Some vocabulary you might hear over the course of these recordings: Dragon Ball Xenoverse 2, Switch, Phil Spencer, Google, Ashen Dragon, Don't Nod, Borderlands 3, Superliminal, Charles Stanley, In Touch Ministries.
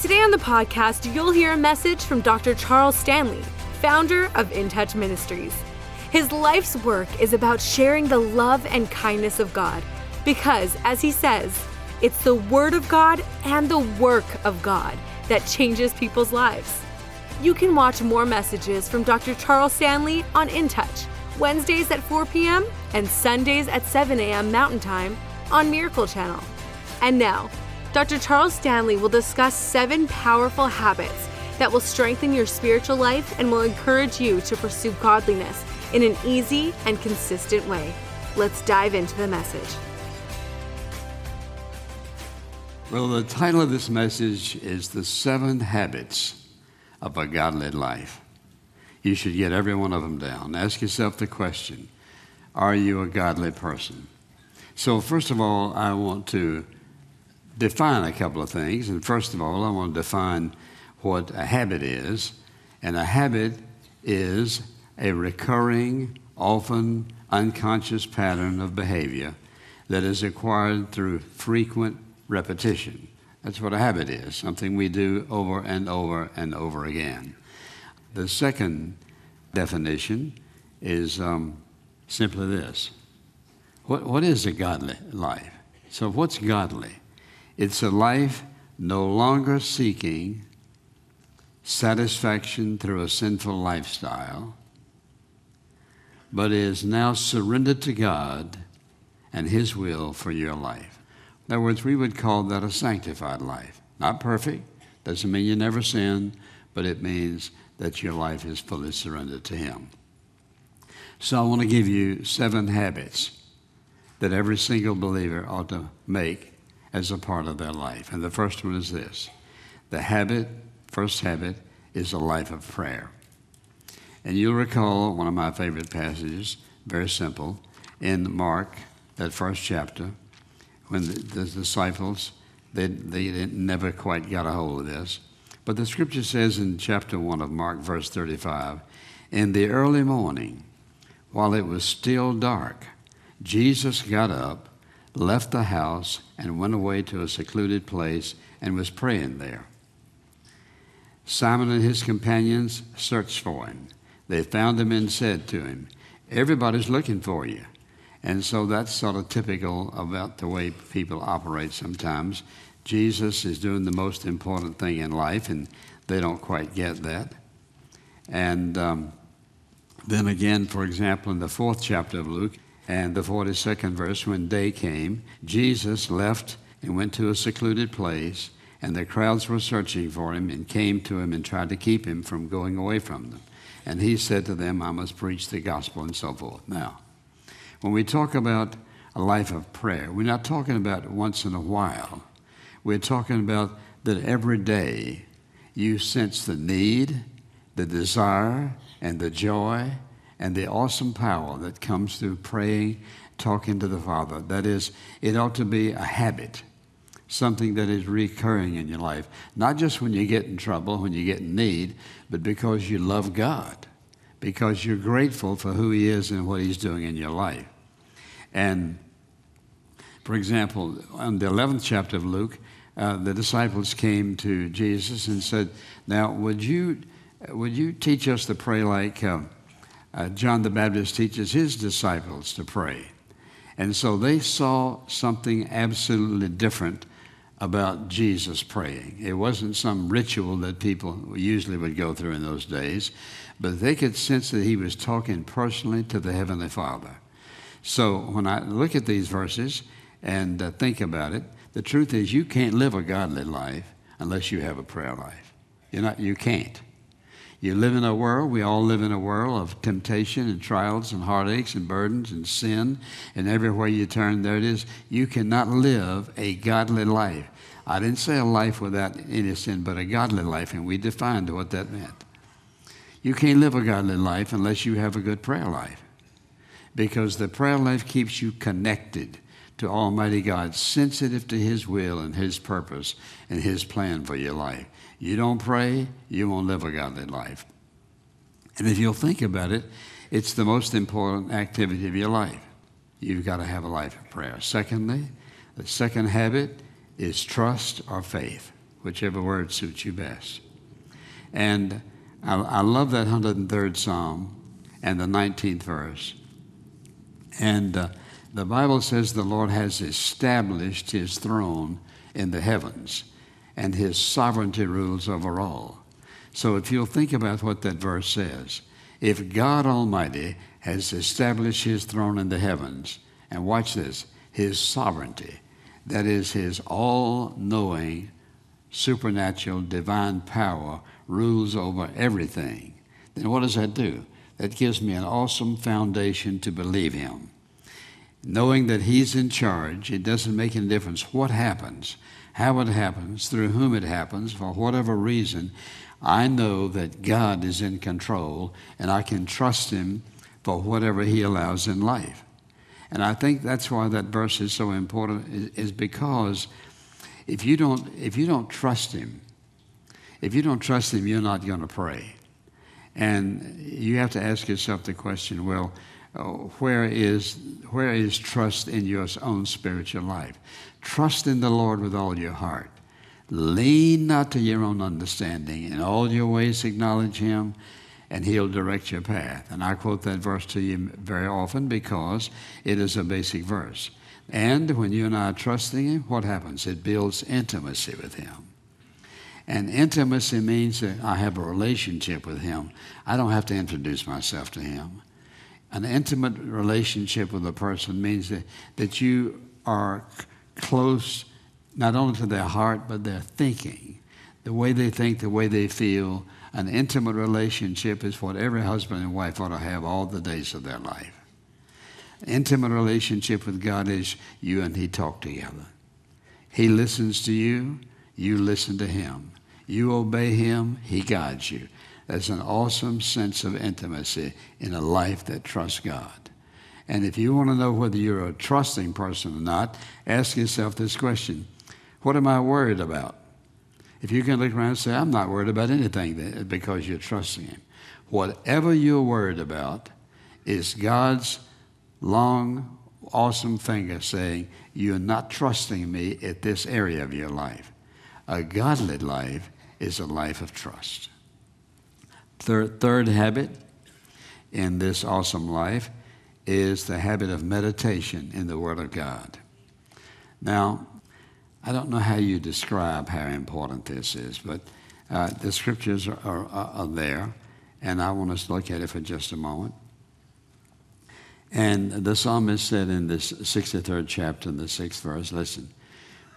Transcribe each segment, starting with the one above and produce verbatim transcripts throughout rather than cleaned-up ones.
Today on the podcast, you'll hear a message from Doctor Charles Stanley, founder of In Touch Ministries. His life's work is about sharing the love and kindness of God because, as he says, it's the Word of God and the work of God that changes people's lives. You can watch more messages from Doctor Charles Stanley on In Touch, Wednesdays at four p.m. and Sundays at seven a.m. Mountain Time on Miracle Channel. And now, Doctor Charles Stanley will discuss seven powerful habits that will strengthen your spiritual life and will encourage you to pursue godliness in an easy and consistent way. Let's dive into the message. Well, the title of this message is The Seven Habits of a Godly Life. You should get every one of them down. Ask yourself the question, are you a godly person? So first of all, I want to define a couple of things. And first of all, I want to define what a habit is. And a habit is a recurring, often unconscious pattern of behavior that is acquired through frequent repetition. That's what a habit is, something we do over and over and over again. The second definition is um, simply this. What, what is a godly life? So what's godly? It's a life no longer seeking satisfaction through a sinful lifestyle, but is now surrendered to God and His will for your life. In other words, we would call that a sanctified life. Not perfect, doesn't mean you never sin, but it means that your life is fully surrendered to Him. So I want to give you seven habits that every single believer ought to make as a part of their life. And the first one is this. The habit, first habit, is a life of prayer. And you'll recall one of my favorite passages, very simple, in Mark, that first chapter, when the, the disciples, they, they didn't, never quite got a hold of this. But the scripture says in chapter one of Mark, verse thirty-five, in the early morning, while it was still dark, Jesus got up, left the house, and went away to a secluded place and was praying there. Simon and his companions searched for him. They found him and said to him, everybody's looking for you. And so that's sort of typical about the way people operate sometimes. Jesus is doing the most important thing in life, and they don't quite get that. And um, then again, for example, in the fourth chapter of Luke, and the forty-second verse, when day came, Jesus left and went to a secluded place, and the crowds were searching for him and came to him and tried to keep him from going away from them. And he said to them, I must preach the gospel and so forth. Now, when we talk about a life of prayer, we're not talking about once in a while. We're talking about that every day you sense the need, the desire, and the joy, and the awesome power that comes through praying, talking to the Father. That is, it ought to be a habit, something that is recurring in your life, not just when you get in trouble, when you get in need, but because you love God, because you're grateful for who He is and what He's doing in your life. And, for example, on the eleventh chapter of Luke, uh, the disciples came to Jesus and said, now, would you, would you teach us to pray like... Uh, Uh, John the Baptist teaches his disciples to pray. And so they saw something absolutely different about Jesus praying. It wasn't some ritual that people usually would go through in those days, but they could sense that he was talking personally to the Heavenly Father. So when I look at these verses and uh, think about it, the truth is you can't live a godly life unless you have a prayer life. You're not, you can't. You live in a world, we all live in a world of temptation and trials and heartaches and burdens and sin, and everywhere you turn, there it is. You cannot live a godly life. I didn't say a life without any sin, but a godly life, and we defined what that meant. You can't live a godly life unless you have a good prayer life, because the prayer life keeps you connected to Almighty God, sensitive to His will and His purpose and His plan for your life. You don't pray, you won't live a godly life. And if you'll think about it, it's the most important activity of your life. You've got to have a life of prayer. Secondly, the second habit is trust or faith, whichever word suits you best. And I, I love that one hundred third Psalm and the nineteenth verse. And uh, the Bible says the Lord has established His throne in the heavens, and His sovereignty rules over all. So if you'll think about what that verse says, if God Almighty has established His throne in the heavens, and watch this, His sovereignty, that is His all-knowing, supernatural, divine power rules over everything, then what does that do? That gives me an awesome foundation to believe Him. Knowing that He's in charge, it doesn't make any difference what happens, how it happens, through whom it happens, for whatever reason, I know that God is in control, and I can trust Him for whatever He allows in life. And I think that's why that verse is so important, is because if you don't, if you don't trust Him, if you don't trust Him, you're not going to pray. And you have to ask yourself the question, well, where is, where is trust in your own spiritual life? Trust in the Lord with all your heart. Lean not to your own understanding. In all your ways acknowledge Him, and He'll direct your path. And I quote that verse to you very often because it is a basic verse. And when you and I are trusting Him, what happens? It builds intimacy with Him. And intimacy means that I have a relationship with Him. I don't have to introduce myself to Him. An intimate relationship with a person means that, that you are c- close not only to their heart, but their thinking, the way they think, the way they feel. An intimate relationship is what every husband and wife ought to have all the days of their life. Intimate relationship with God is you and He talk together. He listens to you, you listen to Him. You obey Him, He guides you. There's an awesome sense of intimacy in a life that trusts God. And if you want to know whether you're a trusting person or not, ask yourself this question. What am I worried about? If you can look around and say, I'm not worried about anything, because you're trusting Him. Whatever you're worried about is God's long, awesome finger saying, you're not trusting me at this area of your life. A godly life is a life of trust. Third, third habit in this awesome life is the habit of meditation in the Word of God. Now, I don't know how you describe how important this is, but uh, the scriptures are, are, are there, and I want us to look at it for just a moment. And the psalmist said in this sixty-third chapter, in the sixth verse, listen,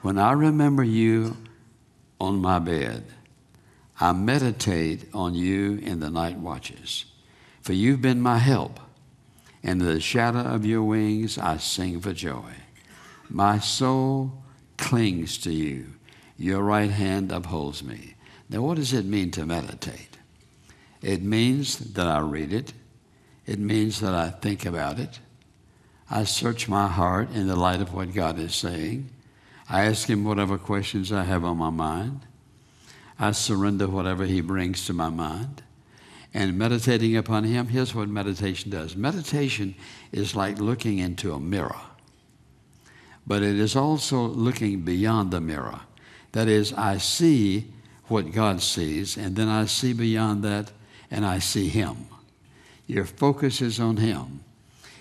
when I remember you on my bed, I meditate on you in the night watches, for you've been my help. In the shadow of your wings, I sing for joy. My soul clings to you. Your right hand upholds me. Now, what does it mean to meditate? It means that I read it. It means that I think about it. I search my heart in the light of what God is saying. I ask Him whatever questions I have on my mind. I surrender whatever He brings to my mind. And meditating upon Him, here's what meditation does. Meditation is like looking into a mirror. But it is also looking beyond the mirror. That is, I see what God sees, and then I see beyond that, and I see Him. Your focus is on Him.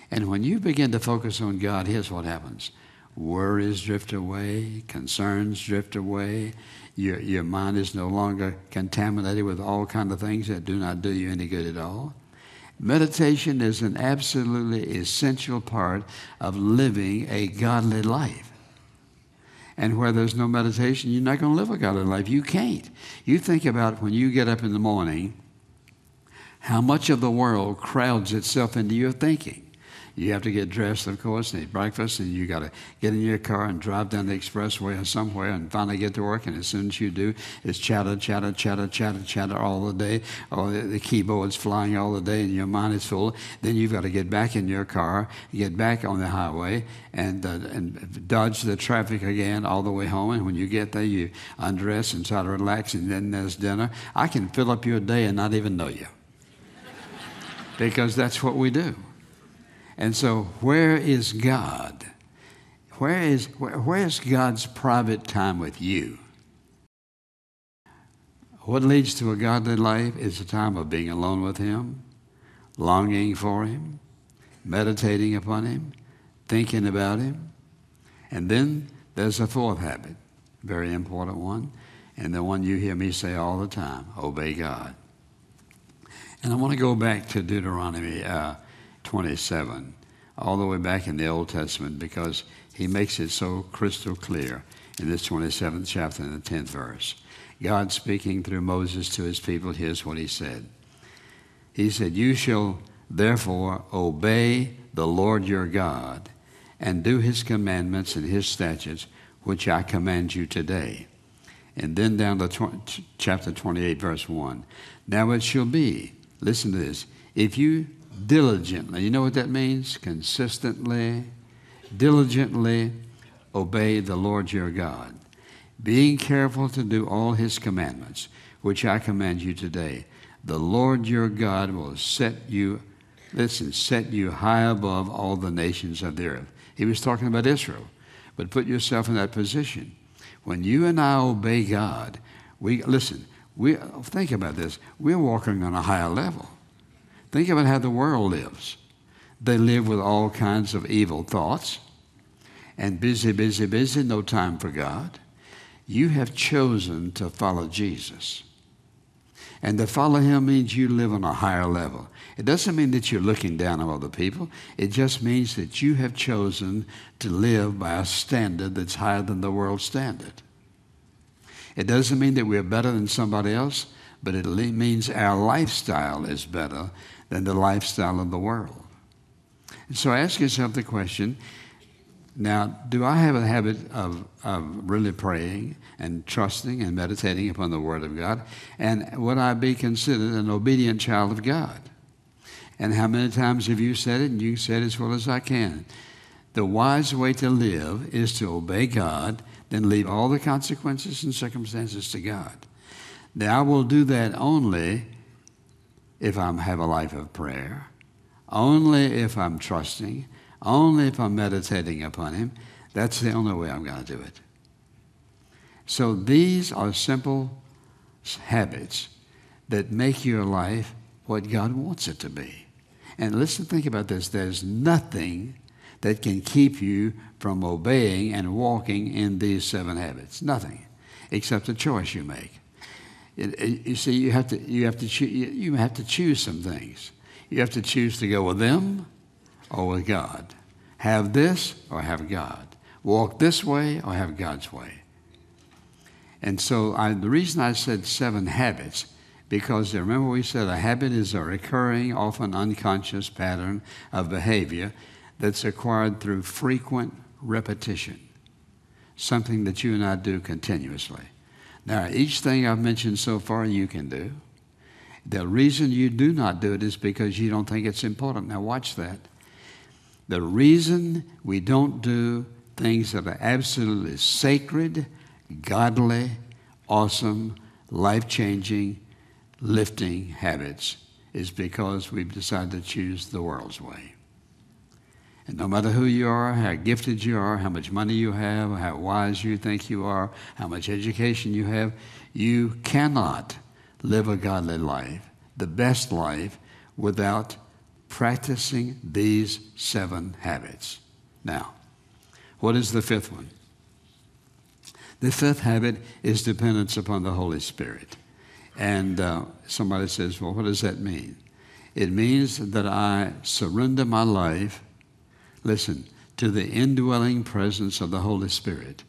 And when you begin to focus on God, here's what happens. Worries drift away, concerns drift away. Your, your mind is no longer contaminated with all kinds of things that do not do you any good at all. Meditation is an absolutely essential part of living a godly life. And where there's no meditation, you're not going to live a godly life. You can't. You think about when you get up in the morning, how much of the world crowds itself into your thinking. You have to get dressed, of course, and eat breakfast, and you got to get in your car and drive down the expressway or somewhere and finally get to work. And as soon as you do, it's chatter, chatter, chatter, chatter, chatter all the day. Or the, the keyboard's flying all the day, and your mind is full. Then you've got to get back in your car, get back on the highway, and uh, and dodge the traffic again all the way home. And when you get there, you undress and try to relax, and then there's dinner. I can fill up your day and not even know you. Because that's what we do. And so where is God? Where is, where, where is God's private time with you? What leads to a godly life is a time of being alone with Him, longing for Him, meditating upon Him, thinking about Him. And then there's a fourth habit, very important one, and the one you hear me say all the time: obey God. And I want to go back to Deuteronomy uh, twenty-seven, all the way back in the Old Testament, because he makes it so crystal clear in this twenty-seventh chapter and the tenth verse. God speaking through Moses to his people, here's what he said. He said, "You shall therefore obey the Lord your God and do his commandments and his statutes, which I command you today." And then down to tw- chapter twenty-eight, verse one. "Now it shall be," listen to this, "if you diligently," you know what that means? Consistently, diligently obey the Lord your God, "being careful to do all his commandments, which I command you today, the Lord your God will set you, listen, set you high above all the nations of the earth." He was talking about Israel, but put yourself in that position. When you and I obey God, we, listen, we think about this. We're walking on a higher level. Think about how the world lives. They live with all kinds of evil thoughts and busy, busy, busy, no time for God. You have chosen to follow Jesus. And to follow him means you live on a higher level. It doesn't mean that you're looking down on other people. It just means that you have chosen to live by a standard that's higher than the world's standard. It doesn't mean that we're better than somebody else, but it means our lifestyle is better than the lifestyle of the world. And so ask yourself the question, now, do I have a habit of, of really praying and trusting and meditating upon the Word of God? And would I be considered an obedient child of God? And how many times have you said it? And you said as well as I can. The wise way to live is to obey God, then leave all the consequences and circumstances to God. Now, I will do that only if I have a life of prayer, only if I'm trusting, only if I'm meditating upon Him. That's the only way I'm going to do it. So these are simple habits that make your life what God wants it to be. And listen, think about this. There's nothing that can keep you from obeying and walking in these seven habits. Nothing, except the choice you make. It, it, you see, you have to you have to choo- you, you have to choose some things. You have to choose to go with them or with God. Have this or have God. Walk this way or have God's way. And so I, the reason I said seven habits, because remember we said a habit is a recurring, often unconscious pattern of behavior that's acquired through frequent repetition, something that you and I do continuously. Now, each thing I've mentioned so far you can do. The reason you do not do it is because you don't think it's important. Now, watch that. The reason we don't do things that are absolutely sacred, godly, awesome, life-changing, lifting habits is because we've decided to choose the world's way. And no matter who you are, how gifted you are, how much money you have, how wise you think you are, how much education you have, you cannot live a godly life, the best life, without practicing these seven habits. Now, what is the fifth one? The fifth habit is dependence upon the Holy Spirit. And uh, somebody says, well, what does that mean? It means that I surrender my life, listen, to the indwelling presence of the Holy Spirit.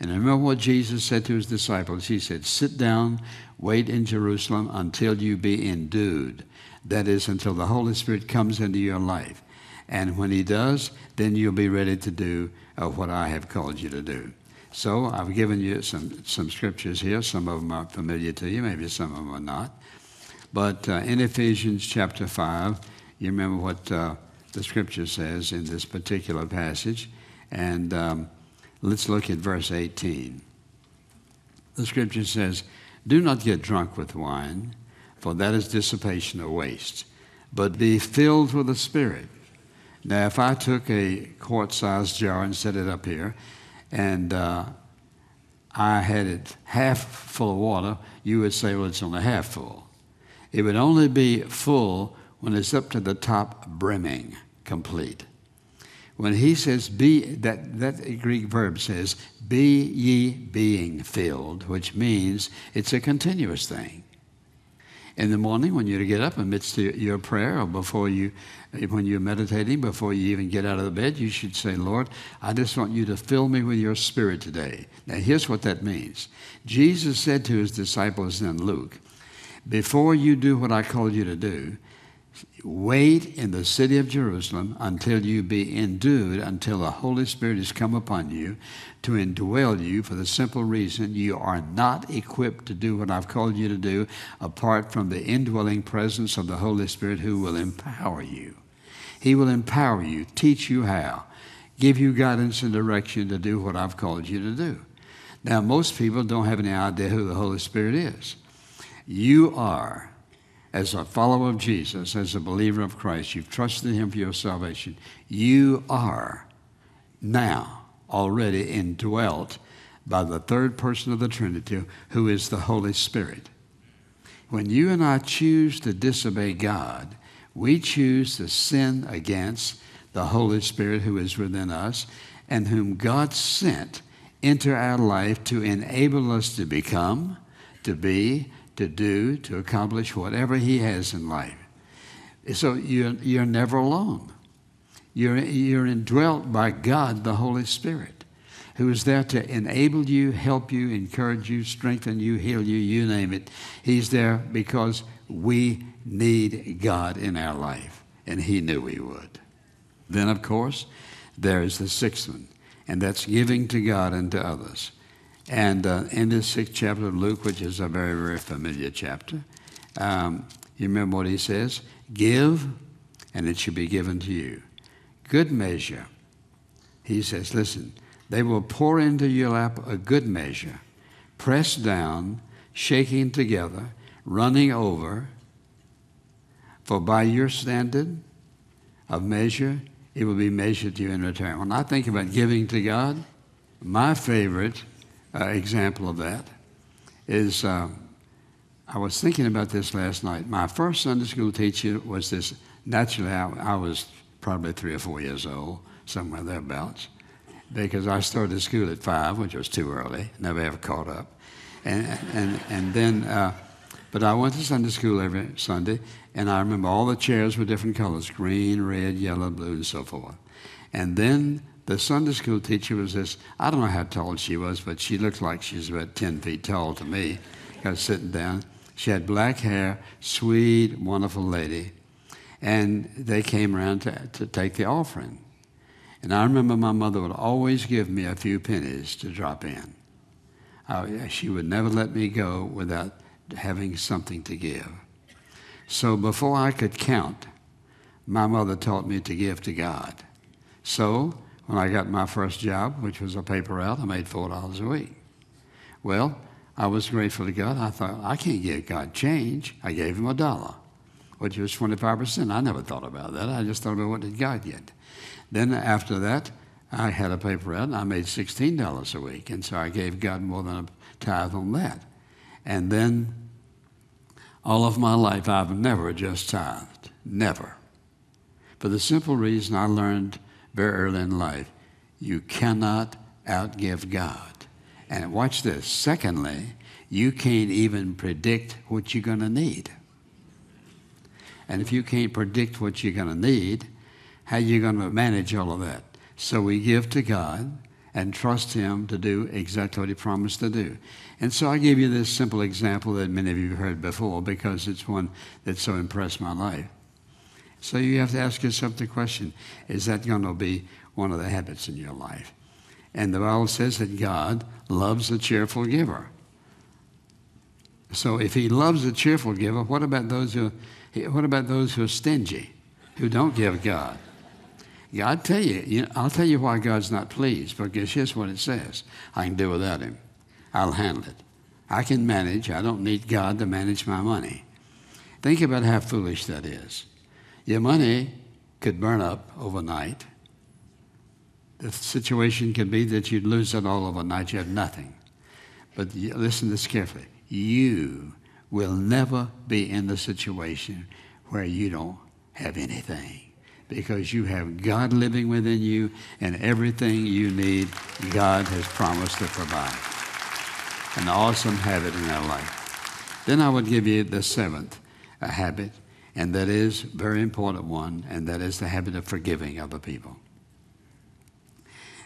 And remember what Jesus said to his disciples. He said, sit down, wait in Jerusalem until you be endued. That is, until the Holy Spirit comes into your life. And when he does, then you'll be ready to do uh, what I have called you to do. So I've given you some, some scriptures here. Some of them are familiar to you. Maybe some of them are not. But uh, in Ephesians chapter five, you remember what uh, the scripture says in this particular passage. And um, let's look at verse eighteen. The scripture says, "Do not get drunk with wine, for that is dissipation or waste, but be filled with the Spirit." Now, if I took a quart-sized jar and set it up here, and uh, I had it half full of water, you would say, well, it's only half full. It would only be full when it's up to the top, brimming, complete. When he says, be, that, that Greek verb says, be ye being filled, which means it's a continuous thing. In the morning when you get up amidst your prayer or before you, when you're meditating, before you even get out of the bed, you should say, Lord, I just want you to fill me with your Spirit today. Now, here's what that means. Jesus said to his disciples in Luke, before you do what I called you to do, wait in the city of Jerusalem until you be endued, until the Holy Spirit has come upon you to indwell you, for the simple reason you are not equipped to do what I've called you to do apart from the indwelling presence of the Holy Spirit, who will empower you. He will empower you, teach you how, give you guidance and direction to do what I've called you to do. Now, most people don't have any idea who the Holy Spirit is. You are. As a follower of Jesus, as a believer of Christ, you've trusted him for your salvation. You are now already indwelt by the third person of the Trinity, who is the Holy Spirit. When you and I choose to disobey God, we choose to sin against the Holy Spirit who is within us and whom God sent into our life to enable us to become, to be, to do, to accomplish whatever he has in life. So you're, you're never alone. You're, you're indwelt by God, the Holy Spirit, who is there to enable you, help you, encourage you, strengthen you, heal you, you name it. He's there because we need God in our life, and he knew we would. Then, of course, there is the sixth one, and that's giving to God and to others. And uh, in this sixth chapter of Luke, which is a very, very familiar chapter, um, you remember what he says? Give, and it shall be given to you. Good measure. He says, listen, they will pour into your lap a good measure, pressed down, shaking together, running over. For by your standard of measure, it will be measured to you in return. When I think about giving to God, my favorite Uh, example of that is, um, I was thinking about this last night. My first Sunday school teacher was this, naturally I, I was probably three or four years old, somewhere thereabouts, because I started school at five, which was too early, never ever caught up. And, and, and then, uh, but I went to Sunday school every Sunday, and I remember all the chairs were different colors, green, red, yellow, blue, and so forth. And then the Sunday school teacher was this, I don't know how tall she was, but she looked like she was about ten feet tall to me, because sitting down. She had black hair, sweet, wonderful lady. And they came around to, to take the offering. And I remember my mother would always give me a few pennies to drop in. I, she would never let me go without having something to give. So before I could count, my mother taught me to give to God. So when I got my first job, which was a paper route, I made four dollars a week. Well, I was grateful to God. I thought, I can't give God change. I gave him a dollar, which was twenty-five percent. I never thought about that. I just thought, well, what did God get? Then after that, I had a paper route, and I made sixteen dollars a week. And so I gave God more than a tithe on that. And then all of my life, I've never just tithed, never. For the simple reason I learned very early in life, you cannot outgive God. And watch this. Secondly, you can't even predict what you're going to need. And if you can't predict what you're going to need, how are you going to manage all of that? So we give to God and trust him to do exactly what he promised to do. And so I give you this simple example that many of you have heard before, because it's one that so impressed my life. So you have to ask yourself the question, is that going to be one of the habits in your life? And the Bible says that God loves a cheerful giver. So if he loves a cheerful giver, what about those who, what about those who are stingy, who don't give God? Yeah, I'll tell you, you know, I'll tell you why God's not pleased, because here's what it says. I can do without him. I'll handle it. I can manage. I don't need God to manage my money. Think about how foolish that is. Your money could burn up overnight. The situation could be that you'd lose it all overnight. You have nothing. But you, listen to this carefully. You will never be in the situation where you don't have anything, because you have God living within you, and everything you need, God has promised to provide. An awesome habit in our life. Then I would give you the seventh, a habit, and that is a very important one, and that is the habit of forgiving other people.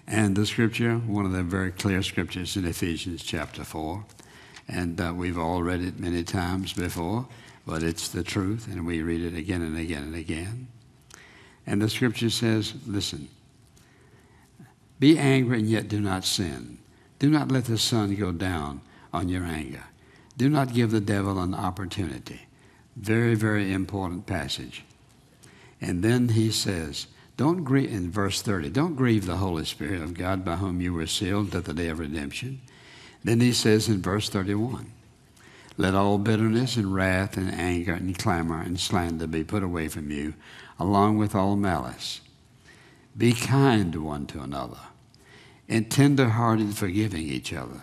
And the scripture, one of the very clear scriptures in Ephesians chapter four, and uh, we've all read it many times before, but it's the truth, and we read it again and again and again. And the scripture says, listen, be angry and yet do not sin. Do not let the sun go down on your anger. Do not give the devil an opportunity. Very, very important passage. And then he says, don't grieve, in verse thirty, don't grieve the Holy Spirit of God, by whom you were sealed to the day of redemption. Then he says in verse thirty-one, let all bitterness and wrath and anger and clamor and slander be put away from you, along with all malice. Be kind one to another, and tender-hearted, forgiving each other,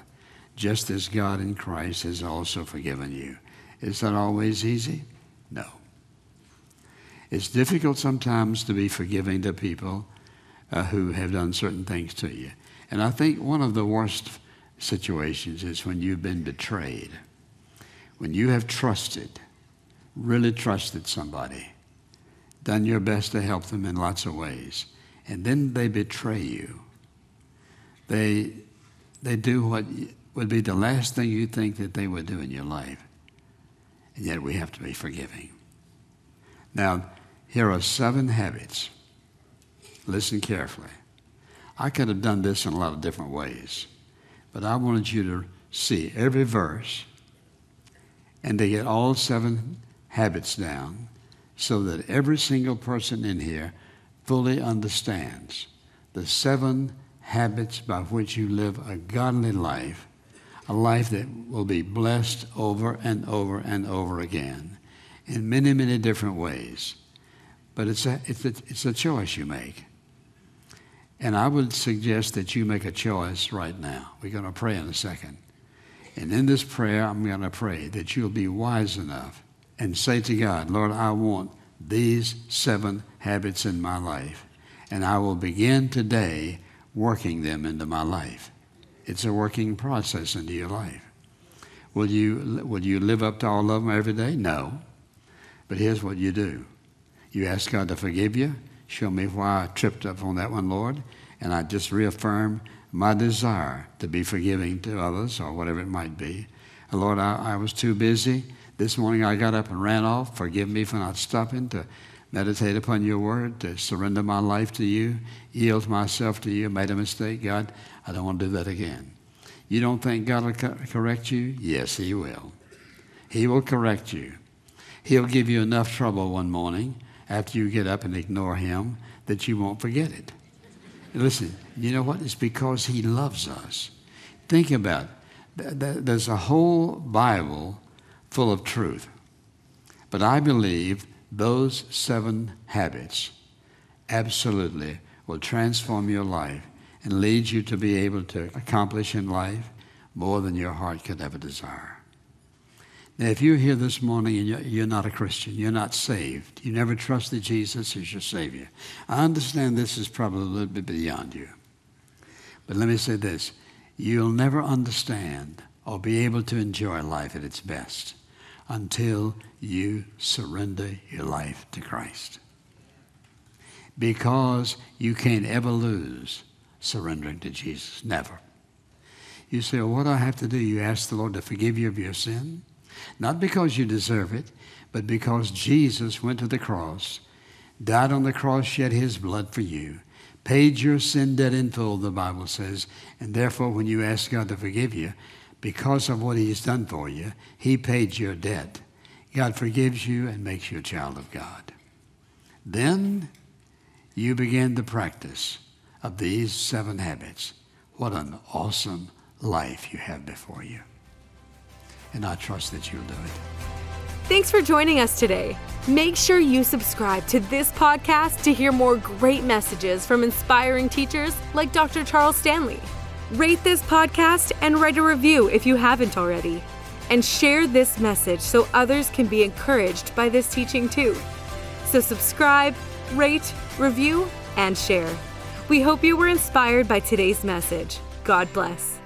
just as God in Christ has also forgiven you. Is that always easy? No. It's difficult sometimes to be forgiving to people uh, who have done certain things to you. And I think one of the worst situations is when you've been betrayed, when you have trusted, really trusted somebody, done your best to help them in lots of ways, and then they betray you. They, they do what would be the last thing you think that they would do in your life, and yet we have to be forgiving. Now, here are seven habits. Listen carefully. I could have done this in a lot of different ways, but I wanted you to see every verse and to get all seven habits down, so that every single person in here fully understands the seven habits by which you live a godly life, a life that will be blessed over and over and over again in many, many different ways. But it's a, it's a, it's a choice you make. And I would suggest that you make a choice right now. We're going to pray in a second. And in this prayer, I'm going to pray that you'll be wise enough and say to God, Lord, I want these seven habits in my life, and I will begin today working them into my life. It's a working process into your life. Will you, will you live up to all of them every day? No. But here's what you do. You ask God to forgive you. Show me why I tripped up on that one, Lord. And I just reaffirm my desire to be forgiving to others, or whatever it might be. And Lord, I, I was too busy. This morning I got up and ran off. Forgive me for not stopping to meditate upon your word, to surrender my life to you, yield myself to you. Made a mistake, God. I don't want to do that again. You don't think God will co- correct you? Yes, he will. He will correct you. He'll give you enough trouble one morning after you get up and ignore him that you won't forget it. Listen, you know what? It's because he loves us. Think about it. There's a whole Bible full of truth. But I believe those seven habits absolutely will transform your life and lead you to be able to accomplish in life more than your heart could ever desire. Now, if you're here this morning and you're not a Christian, you're not saved, you never trusted Jesus as your Savior, I understand this is probably a little bit beyond you. But let me say this. You'll never understand or be able to enjoy life at its best until you surrender your life to Christ, because you can't ever lose surrendering to Jesus. Never. You say, well, what do I have to do? You ask the Lord to forgive you of your sin, not because you deserve it, but because Jesus went to the cross died on the cross, shed his blood for you, paid your sin debt in full, the Bible says, and therefore when you ask God to forgive you, because of what he's done for you, he paid your debt. God forgives you and makes you a child of God. Then you begin the practice of these seven habits. What an awesome life you have before you. And I trust that you'll do it. Thanks for joining us today. Make sure you subscribe to this podcast to hear more great messages from inspiring teachers like Doctor Charles Stanley. Rate this podcast and write a review if you haven't already. And share this message so others can be encouraged by this teaching too. So subscribe, rate, review, and share. We hope you were inspired by today's message. God bless.